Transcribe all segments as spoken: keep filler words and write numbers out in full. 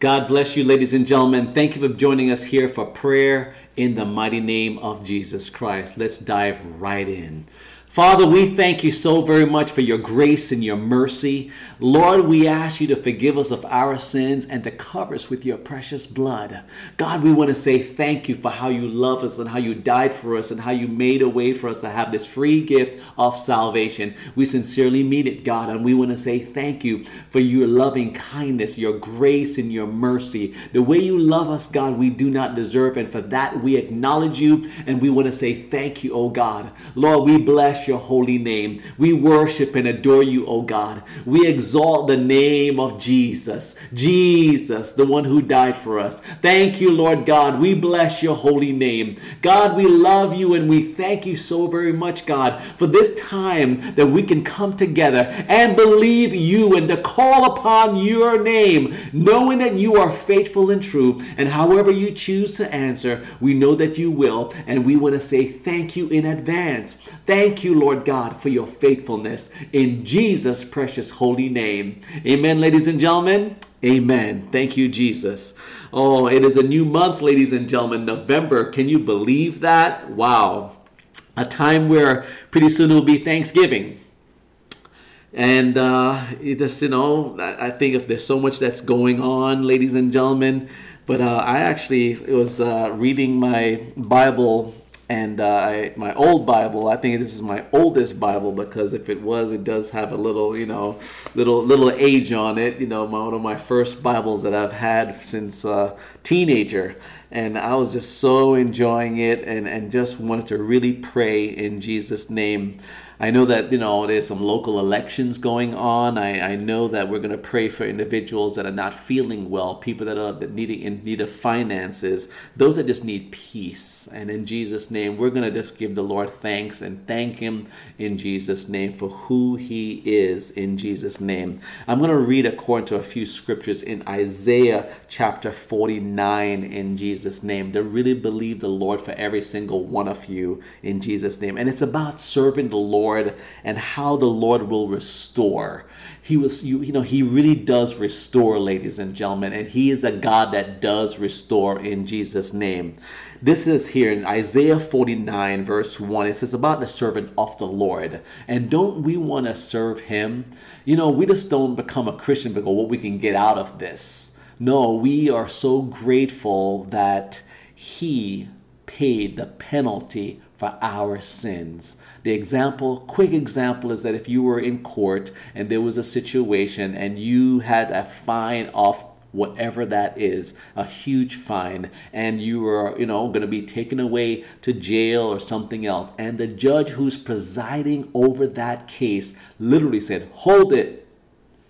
God bless you, ladies and gentlemen. Thank you for joining us here for prayer in the mighty name of Jesus Christ. Let's dive right in. Father, we thank you so very much for your grace and your mercy. Lord, we ask you to forgive us of our sins and to cover us with your precious blood. God, we want to say thank you for how you love us and how you died for us and how you made a way for us to have this free gift of salvation. We sincerely mean it, God, and we want to say thank you for your loving kindness, your grace, and your mercy. The way you love us, God, we do not deserve, and for that we acknowledge you, and we want to say thank you, oh God. Lord, we bless you. Your holy name. We worship and adore you, O God. We exalt the name of Jesus. Jesus, the one who died for us. Thank you, Lord God. We bless your holy name. God, we love you and we thank you so very much, God, for this time that we can come together and believe you and to call upon your name, knowing that you are faithful and true, and however you choose to answer, we know that you will, and we want to say thank you in advance. Thank you Thank you, Lord God, for your faithfulness in Jesus' precious holy name. Amen, ladies and gentlemen. Amen. Thank you, Jesus. Oh, it is a new month, ladies and gentlemen, November. Can you believe that? Wow. A time where pretty soon it will be Thanksgiving. And uh, it just, you know, I think if there's so much that's going on, ladies and gentlemen, but uh, I actually it was uh, reading my Bible. And uh, I, my old Bible, I think this is my oldest Bible because if it was, it does have a little, you know, little little age on it. You know, my, one of my first Bibles that I've had since uh, teenager. And I was just so enjoying it and, and just wanted to really pray in Jesus' name. I know that, you know, there's some local elections going on. I, I know that we're going to pray for individuals that are not feeling well, people that are that needing in need of finances, those that just need peace. And in Jesus' name, we're going to just give the Lord thanks and thank him in Jesus' name for who he is in Jesus' name. I'm going to read according to a few scriptures in Isaiah chapter forty-nine in Jesus' name. To really believe the Lord for every single one of you in Jesus' name. And it's about serving the Lord. Lord and how the Lord will restore. He was, you, you know, he really does restore, ladies and gentlemen, and he is a God that does restore in Jesus' name. This is here in Isaiah forty-nine, verse one. It says about the servant of the Lord. And don't we want to serve him? You know, we just don't become a Christian because what we can get out of this. No, we are so grateful that he paid the penalty for our sins. The example, quick example is that if you were in court and there was a situation and you had a fine off whatever that is, a huge fine, and you are, you know, going to be taken away to jail or something else. And the judge who's presiding over that case literally said, hold it,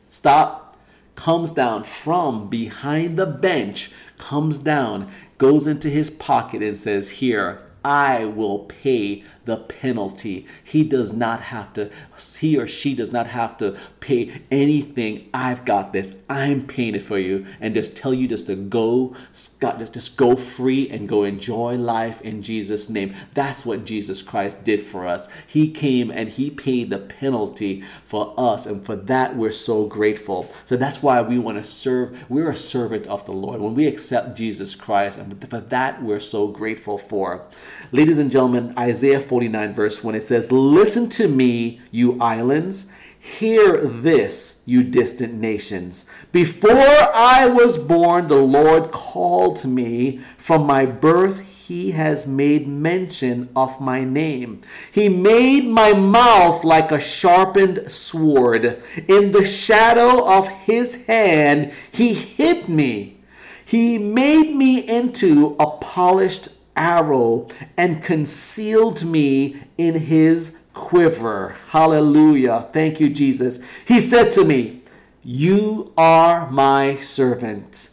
stop, comes down from behind the bench, comes down, goes into his pocket and says, here, I will pay the penalty. He does not have to, he or she does not have to pay anything. I've got this. I'm paying it for you. And just tell you just to go, just go free and go enjoy life in Jesus' name. That's what Jesus Christ did for us. He came and he paid the penalty for us. And for that, we're so grateful. So that's why we want to serve. We're a servant of the Lord. When we accept Jesus Christ, and for that, we're so grateful for. Ladies and gentlemen, Isaiah forty-nine verse one, it says, listen to me, you islands. Hear this, you distant nations. Before I was born, the Lord called me. From my birth, he has made mention of my name. He made my mouth like a sharpened sword. In the shadow of his hand, he hid me. He made me into a polished arrow and concealed me in his quiver. Hallelujah. Thank you, Jesus. He said to me, you are my servant,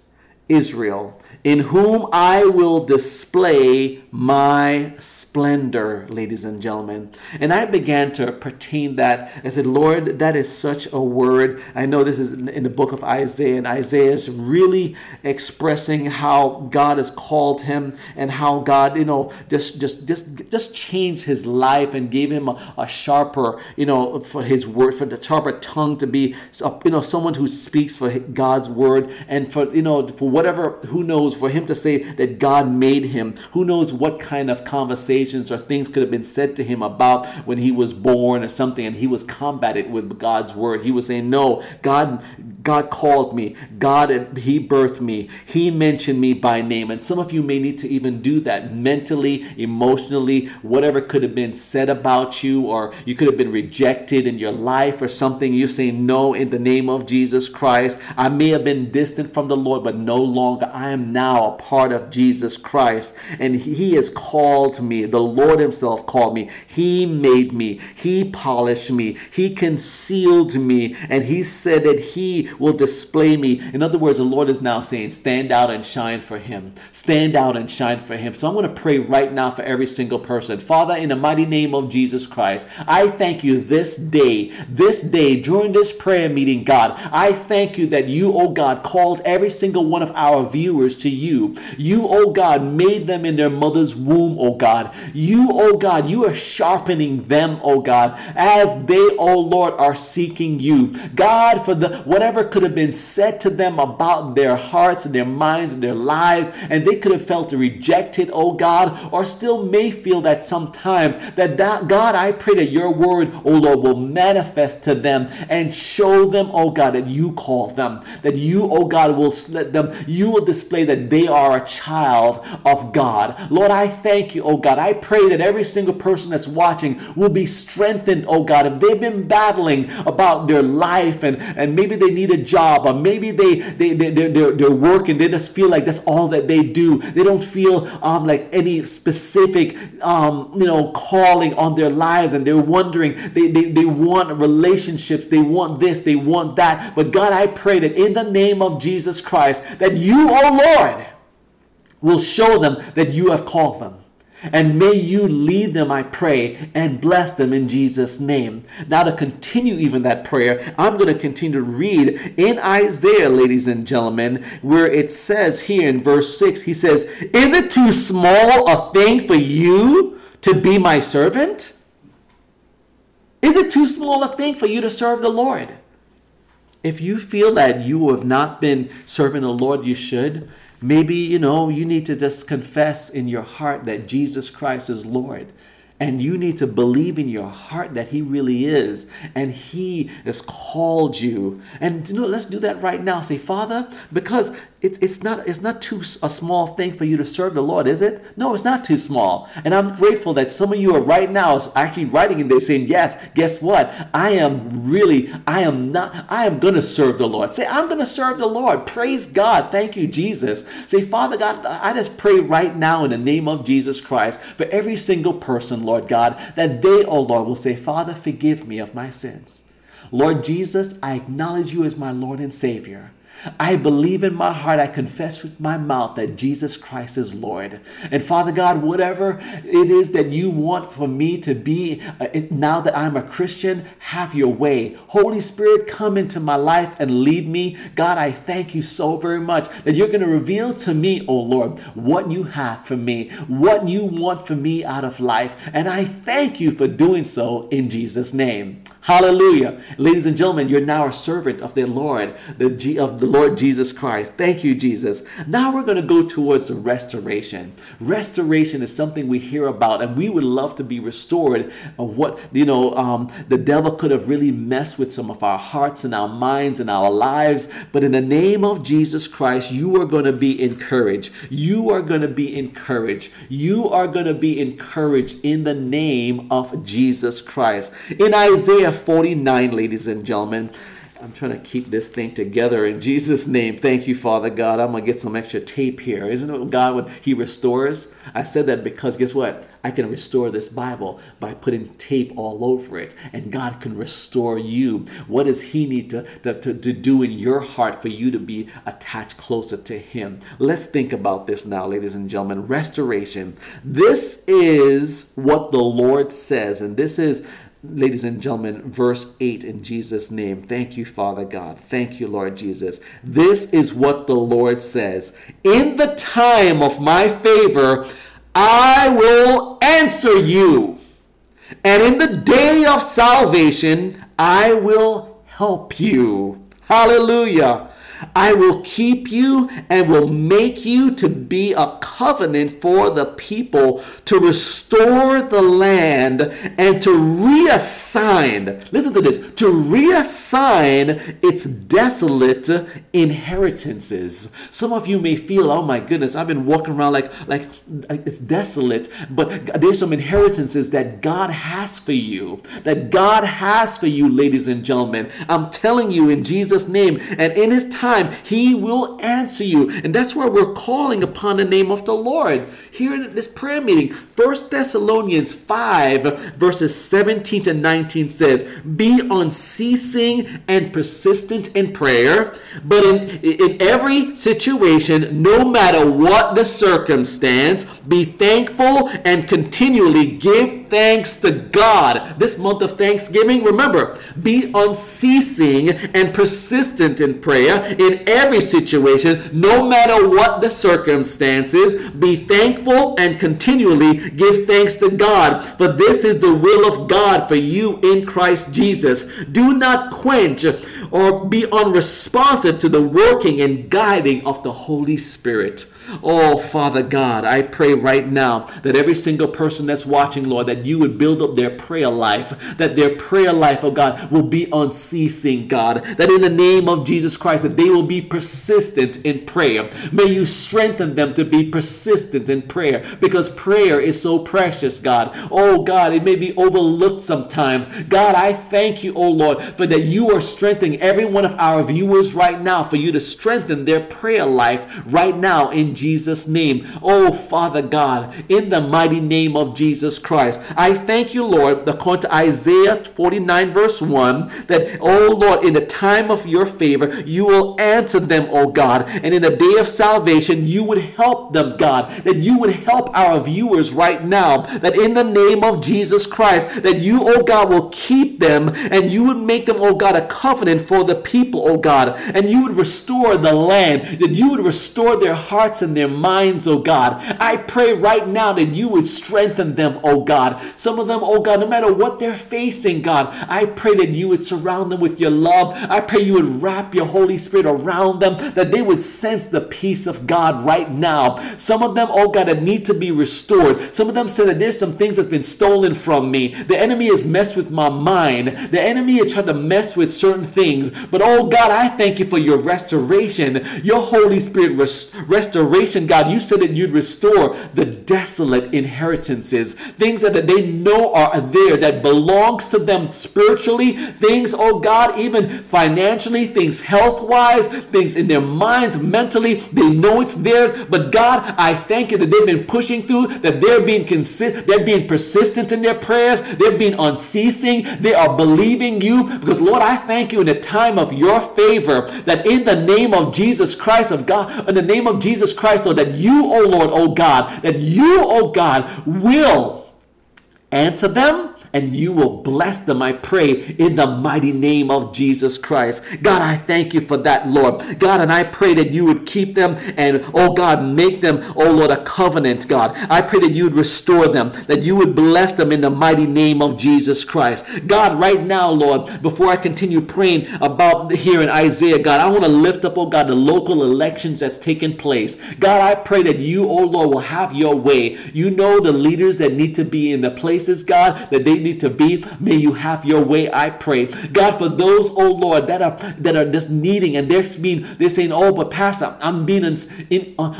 Israel, in whom I will display my splendor, ladies and gentlemen. And I began to pertain that. I said, Lord, that is such a word. I know this is in the book of Isaiah, and Isaiah is really expressing how God has called him and how God, you know, just just just, just changed his life and gave him a, a sharper, you know, for his word, for the sharper tongue to be, you know, someone who speaks for God's word, and for, you know, for whatever, who knows, for him to say that God made him. Who knows what kind of conversations or things could have been said to him about when he was born or something, and he was combated with God's word. He was saying, no, God God called me. God, he birthed me. He mentioned me by name. And some of you may need to even do that mentally, emotionally, whatever could have been said about you, or you could have been rejected in your life or something. You're saying, no, in the name of Jesus Christ, I may have been distant from the Lord, but no longer. I am now a part of Jesus Christ, and he has called me. The Lord himself called me. He made me. He polished me. He concealed me, and he said that he will display me. In other words, the Lord is now saying, stand out and shine for him. Stand out and shine for him. So I'm going to pray right now for every single person. Father, in the mighty name of Jesus Christ, I thank you this day, this day, during this prayer meeting, God. I thank you that you, oh God, called every single one of our viewers to you. You, oh God, made them in their mother's womb, oh God. You, oh God, you are sharpening them, oh God, as they, oh Lord, are seeking you. God, for the whatever could have been said to them about their hearts and their minds and their lives, and they could have felt rejected, oh God, or still may feel that sometimes, that, that God, I pray that your word, oh Lord, will manifest to them and show them, oh God, that you call them, that you, oh God, will let them, you will display that they are a child of God. Lord, I thank you, oh God. I pray that every single person that's watching will be strengthened, oh God. If they've been battling about their life, and, and maybe they need a job, or maybe they, they, they, they're, they're, they're working, they just feel like that's all that they do. They don't feel um, like any specific um, you know, calling on their lives, and they're wondering, they, they, they want relationships, they want this, they want that. But God, I pray that in the name of Jesus Christ, that you, oh Lord, will show them that you have called them. And may you lead them, I pray, and bless them in Jesus' name. Now, to continue even that prayer, I'm going to continue to read in Isaiah, ladies and gentlemen, where it says here in verse six, he says, is it too small a thing for you to be my servant? Is it too small a thing for you to serve the Lord? If you feel that you have not been serving the Lord, you should. Maybe, you know, you need to just confess in your heart that Jesus Christ is Lord. And you need to believe in your heart that he really is. And he has called you. And you know, let's do that right now. Say, Father, because it's it's not it's not too a small thing for you to serve the Lord, is it? No, it's not too small. And I'm grateful that some of you are right now actually writing and they're saying, yes, guess what? I am really, I am not, I am going to serve the Lord. Say, I'm going to serve the Lord. Praise God. Thank you, Jesus. Say, Father God, I just pray right now in the name of Jesus Christ for every single person, Lord. Lord God, that they, oh Lord, will say, Father, forgive me of my sins. Lord Jesus, I acknowledge you as my Lord and Savior. I believe in my heart, I confess with my mouth that Jesus Christ is Lord. And Father God, whatever it is that you want for me to be, uh, now that I'm a Christian, have your way. Holy Spirit, come into my life and lead me. God, I thank you so very much that you're going to reveal to me, oh Lord, what you have for me, what you want for me out of life. And I thank you for doing so in Jesus' name. Hallelujah. Ladies and gentlemen, you're now a servant of the Lord, the G- of the Lord Jesus Christ. Thank you, Jesus. Now we're going to go towards restoration. Restoration is something we hear about, and we would love to be restored. Of what, you know, um, the devil could have really messed with some of our hearts and our minds and our lives. But in the name of Jesus Christ, you are going to be encouraged. You are going to be encouraged. You are going to be encouraged in the name of Jesus Christ. In Isaiah forty-nine, ladies and gentlemen, I'm trying to keep this thing together in Jesus' name. Thank you, Father God. I'm going to get some extra tape here. Isn't it God when he restores? I said that because guess what? I can restore this Bible by putting tape all over it. And God can restore you. What does he need to, to, to, to do in your heart for you to be attached closer to him? Let's think about this now, ladies and gentlemen. Restoration. This is what the Lord says. And this is, ladies and gentlemen, verse eight in Jesus' name. Thank you, Father God. Thank you, Lord Jesus. This is what the Lord says. In the time of my favor, I will answer you. And in the day of salvation, I will help you. Hallelujah. I will keep you and will make you to be a covenant for the people, to restore the land and to reassign. Listen to this. To reassign its desolate inheritances. Some of you may feel, oh my goodness, I've been walking around like, like it's desolate. But there's some inheritances that God has for you. That God has for you, ladies and gentlemen. I'm telling you in Jesus' name and in his time, he will answer you. And that's where we're calling upon the name of the Lord here in this prayer meeting. First Thessalonians five verses seventeen to nineteen says, be unceasing and persistent in prayer, but in, in every situation, no matter what the circumstance, be thankful and continually give thanks to God. This month of Thanksgiving, remember, be unceasing and persistent in prayer. In every situation, no matter what the circumstances, be thankful and continually give thanks to God. For this is the will of God for you in Christ Jesus. Do not quench or be unresponsive to the working and guiding of the Holy Spirit. Oh, Father God, I pray right now that every single person that's watching, Lord, that you would build up their prayer life, that their prayer life, oh God, will be unceasing, God, that in the name of Jesus Christ, that they will be persistent in prayer. May you strengthen them to be persistent in prayer, because prayer is so precious, God. Oh, God, it may be overlooked sometimes. God, I thank you, oh Lord, for that you are strengthening every one of our viewers right now, for you to strengthen their prayer life right now in Jesus' name. Oh, Father God, in the mighty name of Jesus Christ, I thank you, Lord, according to Isaiah forty-nine verse one, that, oh Lord, in the time of your favor, you will answer them, oh God, and in the day of salvation, you would help them, God, that you would help our viewers right now, that in the name of Jesus Christ, that you, oh God, will keep them, and you would make them, oh God, a covenant for the people, oh God, and you would restore the land, that you would restore their hearts and their minds, oh God. I pray right now that you would strengthen them, oh God. Some of them, oh God, no matter what they're facing, God, I pray that you would surround them with your love. I pray you would wrap your Holy Spirit around them, that they would sense the peace of God right now. Some of them, oh God, that need to be restored. Some of them say that there's some things that's been stolen from me. The enemy has messed with my mind. The enemy has tried to mess with certain things. But oh God, I thank you for your restoration, your Holy Spirit res- restoration, God. You said that you'd restore the desolate inheritances, things that, that they know are there, that belongs to them spiritually, things, oh God, even financially, things health-wise, things in their minds, mentally, they know it's theirs. But God, I thank you that they've been pushing through, that they're being consistent, they're being persistent in their prayers, they're being unceasing, they are believing you, because Lord, I thank you in the time of your favor, that in the name of Jesus Christ of God, in the name of Jesus Christ, Lord, that you, oh Lord, oh God, that you, oh God, will answer them, and you will bless them, I pray, in the mighty name of Jesus Christ. God, I thank you for that, Lord. God, and I pray that you would keep them and, oh God, make them, oh Lord, a covenant, God. I pray that you would restore them, that you would bless them in the mighty name of Jesus Christ. God, right now, Lord, before I continue praying about here in Isaiah, God, I want to lift up, oh God, the local elections that's taking place. God, I pray that you, oh Lord, will have your way. You know the leaders that need to be in the places, God, that they need to be. May you have your way, I pray. God, for those, oh Lord, that are that are just needing, and they're being, they're saying, oh, but Pastor, I'm being unceasing. Un,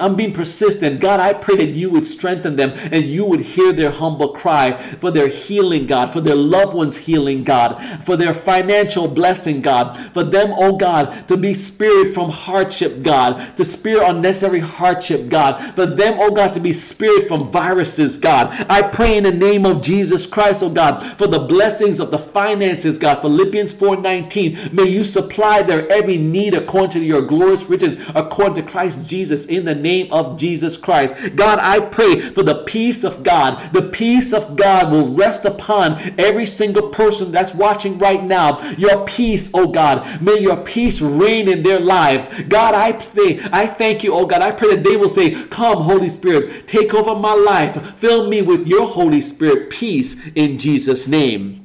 un, un I'm being persistent. God, I pray that you would strengthen them and you would hear their humble cry for their healing, God, for their loved ones' healing, God, for their financial blessing, God, for them, oh God, to be spared from hardship, God, to spare unnecessary hardship, God, for them, oh God, to be spared from viruses, God. I pray in the name of Jesus Christ, oh God, for the blessings of the finances, God. Philippians four nineteen, may you supply their every need according to your glorious riches, according to Christ Jesus, in the name of Jesus Christ. God, I pray for the peace of God. The peace of God will rest upon every single person that's watching right now. Your peace, oh God, may your peace reign in their lives. God, I pray, I thank you, oh God. I pray that they will say, come, Holy Spirit, take over my life. Fill me with your Holy Spirit. Peace in Jesus' name.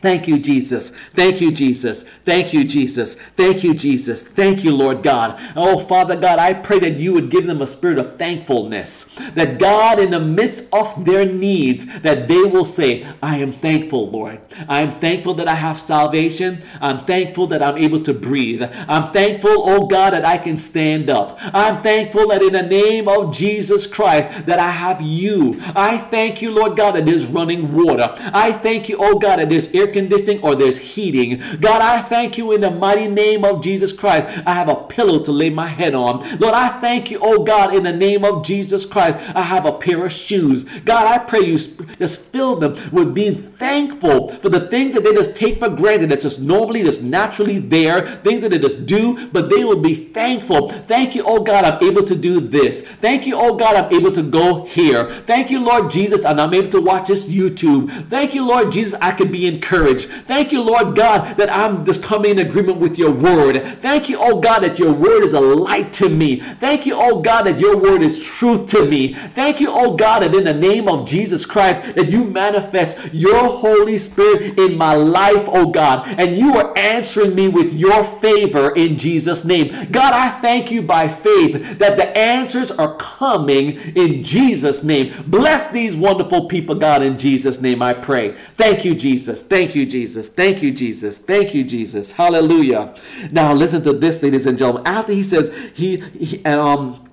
Thank you, Jesus. Thank you, Jesus. Thank you, Jesus. Thank you, Jesus. Thank you, Lord God. Oh, Father God, I pray that you would give them a spirit of thankfulness. That God, in the midst of their needs, that they will say, I am thankful, Lord. I am thankful that I have salvation. I'm thankful that I'm able to breathe. I'm thankful, oh God, that I can stand up. I'm thankful that in the name of Jesus Christ, that I have you. I thank you, Lord God, that there's running water. I thank you, oh God, that there's air conditioning or there's heating. God, I thank you in the mighty name of Jesus Christ. I have a pillow to lay my head on. Lord, I thank you, oh God, in the name of Jesus Christ. I have a pair of shoes. God, I pray you just fill them with being thankful for the things that they just take for granted, that's just normally, that's naturally there, things that they just do, but they will be thankful. Thank you, oh God, I'm able to do this. Thank you, oh God, I'm able to go here. Thank you, Lord Jesus, and I'm able to watch this YouTube. Thank you, Lord Jesus, I could be encouraged. Thank you, Lord God, that I'm just coming in agreement with your word. Thank you, oh God, that your word is a light to me. Thank you, oh God, that your word is truth to me. Thank you, oh God, that in the name of Jesus Christ, that you manifest your Holy Spirit in my life, oh God, and you are answering me with your favor in Jesus' name. God, I thank you by faith that the answers are coming in Jesus' name. Bless these wonderful people, God, in Jesus' name I pray. Thank you, Jesus. Thank you. Thank you, Jesus. Thank you, Jesus. Thank you, Jesus. Hallelujah. Now listen to this, ladies and gentlemen. After he says he, he um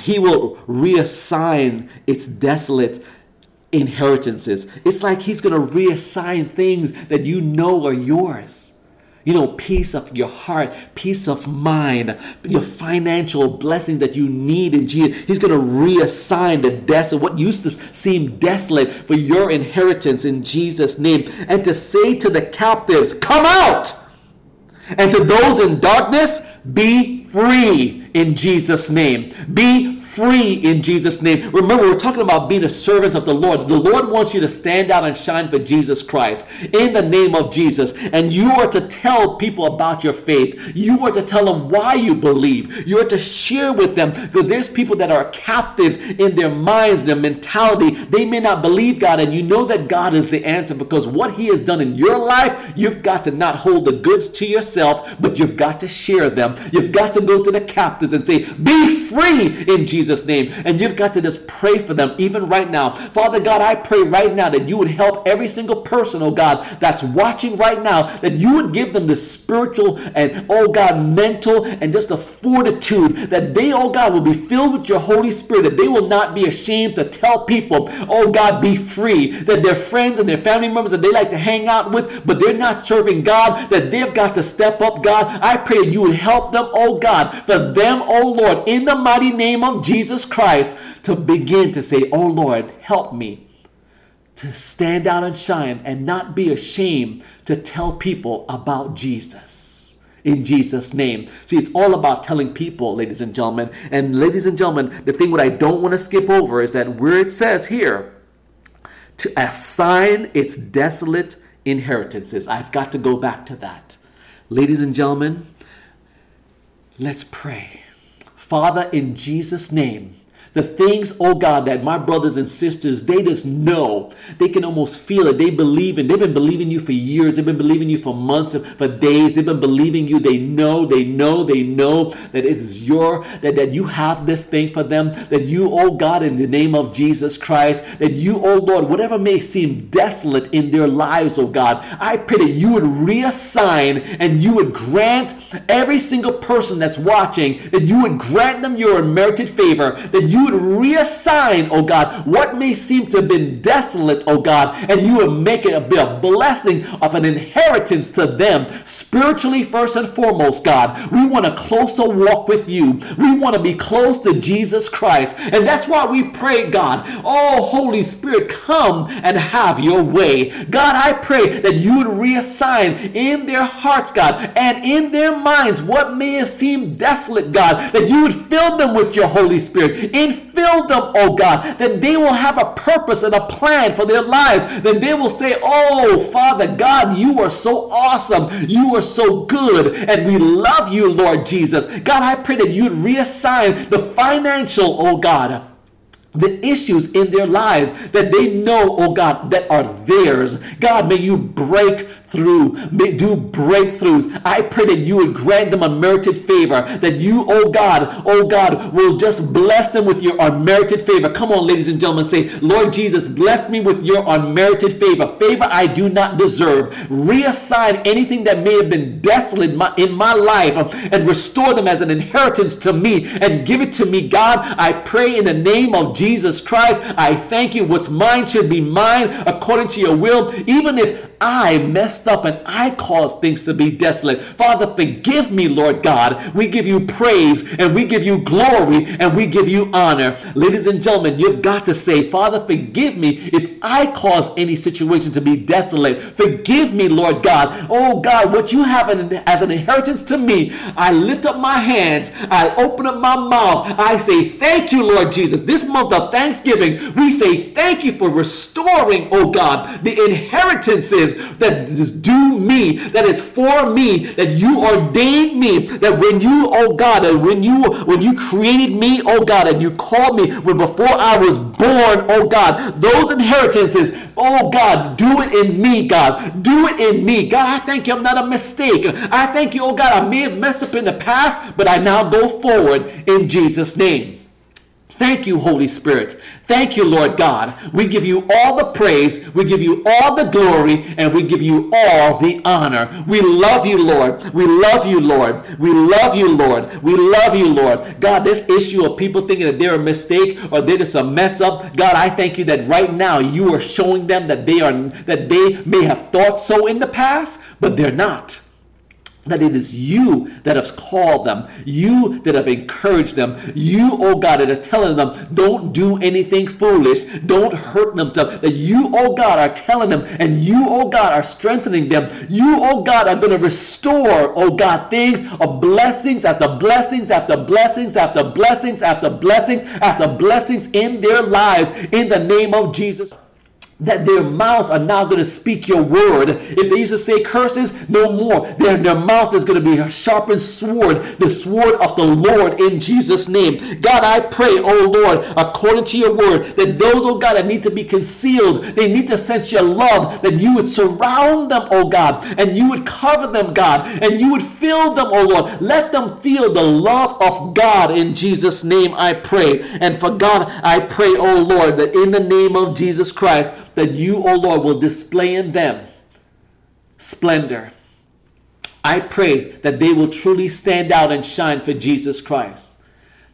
he will reassign its desolate inheritances. It's like he's going to reassign things that you know are yours. You know, peace of your heart, peace of mind, your financial blessings that you need in Jesus. He's going to reassign the desolate, what used to seem desolate, for your inheritance in Jesus' name. And to say to the captives, come out! And to those in darkness, be free in Jesus' name. Be free in Jesus' name. Remember, we're talking about being a servant of the Lord. The Lord wants you to stand out and shine for Jesus Christ in the name of Jesus. And you are to tell people about your faith. You are to tell them why you believe. You are to share with them, because there's people that are captives in their minds, their mentality. They may not believe God, and you know that God is the answer, because what he has done in your life, you've got to not hold the goods to yourself, but you've got to share them. You've got to go to the captives and say, be free in Jesus' Jesus' name. And you've got to just pray for them even right now. Father God, I pray right now that you would help every single person, oh God, that's watching right now, that you would give them the spiritual and, oh God, mental and just the fortitude that they, oh God, will be filled with your Holy Spirit, that they will not be ashamed to tell people, oh God, be free, that their friends and their family members that they like to hang out with, but they're not serving God, that they've got to step up, God. I pray that you would help them, oh God, for them, oh Lord, in the mighty name of Jesus. Jesus Christ, to begin to say, oh Lord, help me to stand out and shine and not be ashamed to tell people about Jesus in Jesus' name. See, it's all about telling people, ladies and gentlemen. And ladies and gentlemen, the thing what I don't want to skip over is that where it says here, to assign its desolate inheritances. I've got to go back to that. Ladies and gentlemen, let's pray. Father, in Jesus' name, The things, oh God, that my brothers and sisters, they just know. They can almost feel it. They believe in. They've been believing you for years. They've been believing you for months, for days. They've been believing you. They know, they know, they know that it is your, that, that you have this thing for them. That you, oh God, in the name of Jesus Christ, that you, oh Lord, whatever may seem desolate in their lives, oh God, I pray that you would reassign and you would grant every single person that's watching, that you would grant them your unmerited favor, that you would reassign, oh God, what may seem to have been desolate, oh God, and you would make it a bit of blessing of an inheritance to them, spiritually first and foremost, God. We want a closer walk with you. We want to be close to Jesus Christ. And that's why we pray, God, oh Holy Spirit, come and have your way. God, I pray that you would reassign in their hearts, God, and in their minds what may have seemed desolate, God, that you would fill them with your Holy Spirit and fill them, oh God, that they will have a purpose and a plan for their lives. Then they will say, oh Father God, you are so awesome, you are so good, and we love you, Lord Jesus. God, I pray that you'd reassign the financial, oh God, the issues in their lives that they know, oh God, that are theirs. God, may you break through, may do breakthroughs. I pray that you would grant them unmerited favor, that you, oh God, oh God, will just bless them with your unmerited favor. Come on, ladies and gentlemen, say, Lord Jesus, bless me with your unmerited favor, favor I do not deserve. Reassign anything that may have been desolate in my, in my life and restore them as an inheritance to me and give it to me, God. I pray in the name of Jesus Jesus Christ, I thank you. What's mine should be mine according to your will. Even if I messed up and I caused things to be desolate, Father, forgive me, Lord God. We give you praise and we give you glory and we give you honor. Ladies and gentlemen, you've got to say, Father, forgive me if I caused any situation to be desolate. Forgive me, Lord God. Oh God, what you have in, as an inheritance to me, I lift up my hands, I open up my mouth, I say, thank you, Lord Jesus. This month of Thanksgiving, we say thank you for restoring, oh God, the inheritances that is due me, that is for me, that you ordained me, that when you, oh God, and when you when you created me, oh God, and you called me when before I was born, oh God, those inheritances, oh God, do it in me, God, do it in me, God. I thank you, I'm not a mistake. I thank you, oh God, I may have messed up in the past, but I now go forward in Jesus' name. Thank you, Holy Spirit. Thank you, Lord God. We give you all the praise. We give you all the glory. And we give you all the honor. We love you, Lord. We love you, Lord. We love you, Lord. We love you, Lord. God, this issue of people thinking that they're a mistake or they're just a mess up, God, I thank you that right now you are showing them that they are, that they may have thought so in the past, but they're not. That it is you that have called them, you that have encouraged them, you, oh God, that are telling them, don't do anything foolish, don't hurt them, that you, oh God, are telling them, and you, oh God, are strengthening them. You, oh God, are going to restore, oh God, things of blessings after blessings after blessings after blessings after blessings after blessings in their lives in the name of Jesus. That their mouths are now going to speak your word. If they used to say curses, no more. Their, their mouth is going to be a sharpened sword, the sword of the Lord in Jesus' name. God, I pray, oh Lord, according to your word, that those, oh God, that need to be concealed, they need to sense your love, that you would surround them, oh God, and you would cover them, God, and you would fill them, oh Lord. Let them feel the love of God in Jesus' name, I pray. And for God, I pray, oh Lord, that in the name of Jesus Christ, that you, O Lord, will display in them splendor. I pray that they will truly stand out and shine for Jesus Christ.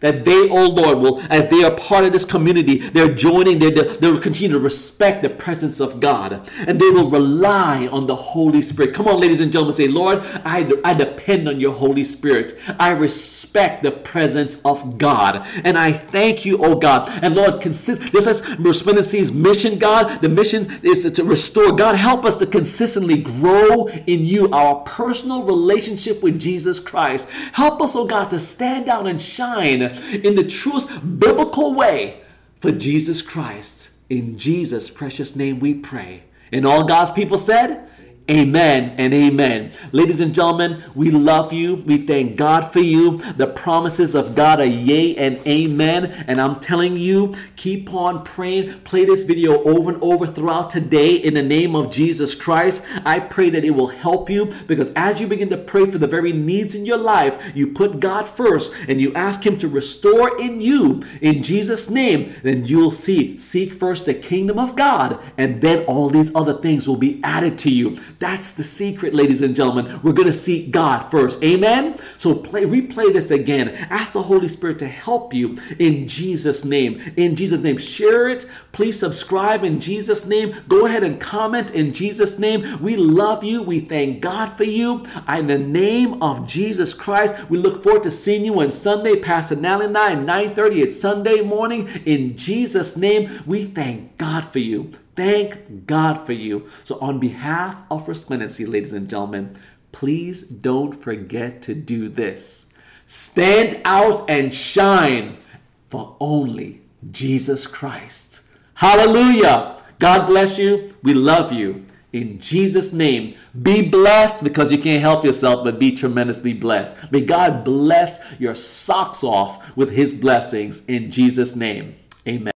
That they, oh Lord, will, as they are part of this community, they're joining, they will continue to respect the presence of God. And they will rely on the Holy Spirit. Come on, ladies and gentlemen, say, Lord, I, I depend on your Holy Spirit. I respect the presence of God. And I thank you, oh God. And Lord, consist, this is Resplendency's mission, God. The mission is to restore. God, help us to consistently grow in you, our personal relationship with Jesus Christ. Help us, oh God, to stand out and shine in the truest biblical way for Jesus Christ. In Jesus' precious name we pray. And all God's people said, Amen and amen. Ladies and gentlemen, we love you. We thank God for you. The promises of God are yay and amen. And I'm telling you, keep on praying. Play this video over and over throughout today in the name of Jesus Christ. I pray that it will help you, because as you begin to pray for the very needs in your life, you put God first and you ask Him to restore in you in Jesus' name, then you'll see. Seek first the kingdom of God, and then all these other things will be added to you. That's the secret, ladies and gentlemen. We're going to seek God first. Amen? So play, replay this again. Ask the Holy Spirit to help you in Jesus' name. In Jesus' name. Share it. Please subscribe in Jesus' name. Go ahead and comment in Jesus' name. We love you. We thank God for you. In the name of Jesus Christ, we look forward to seeing you on Sunday. Pastor Nally and I, nine thirty. It's Sunday morning. In Jesus' name, we thank God for you. Thank God for you. So on behalf of Resplendency, ladies and gentlemen, please don't forget to do this. Stand out and shine for only Jesus Christ. Hallelujah. God bless you. We love you. In Jesus' name, be blessed, because you can't help yourself, but be tremendously blessed. May God bless your socks off with His blessings in Jesus' name. Amen.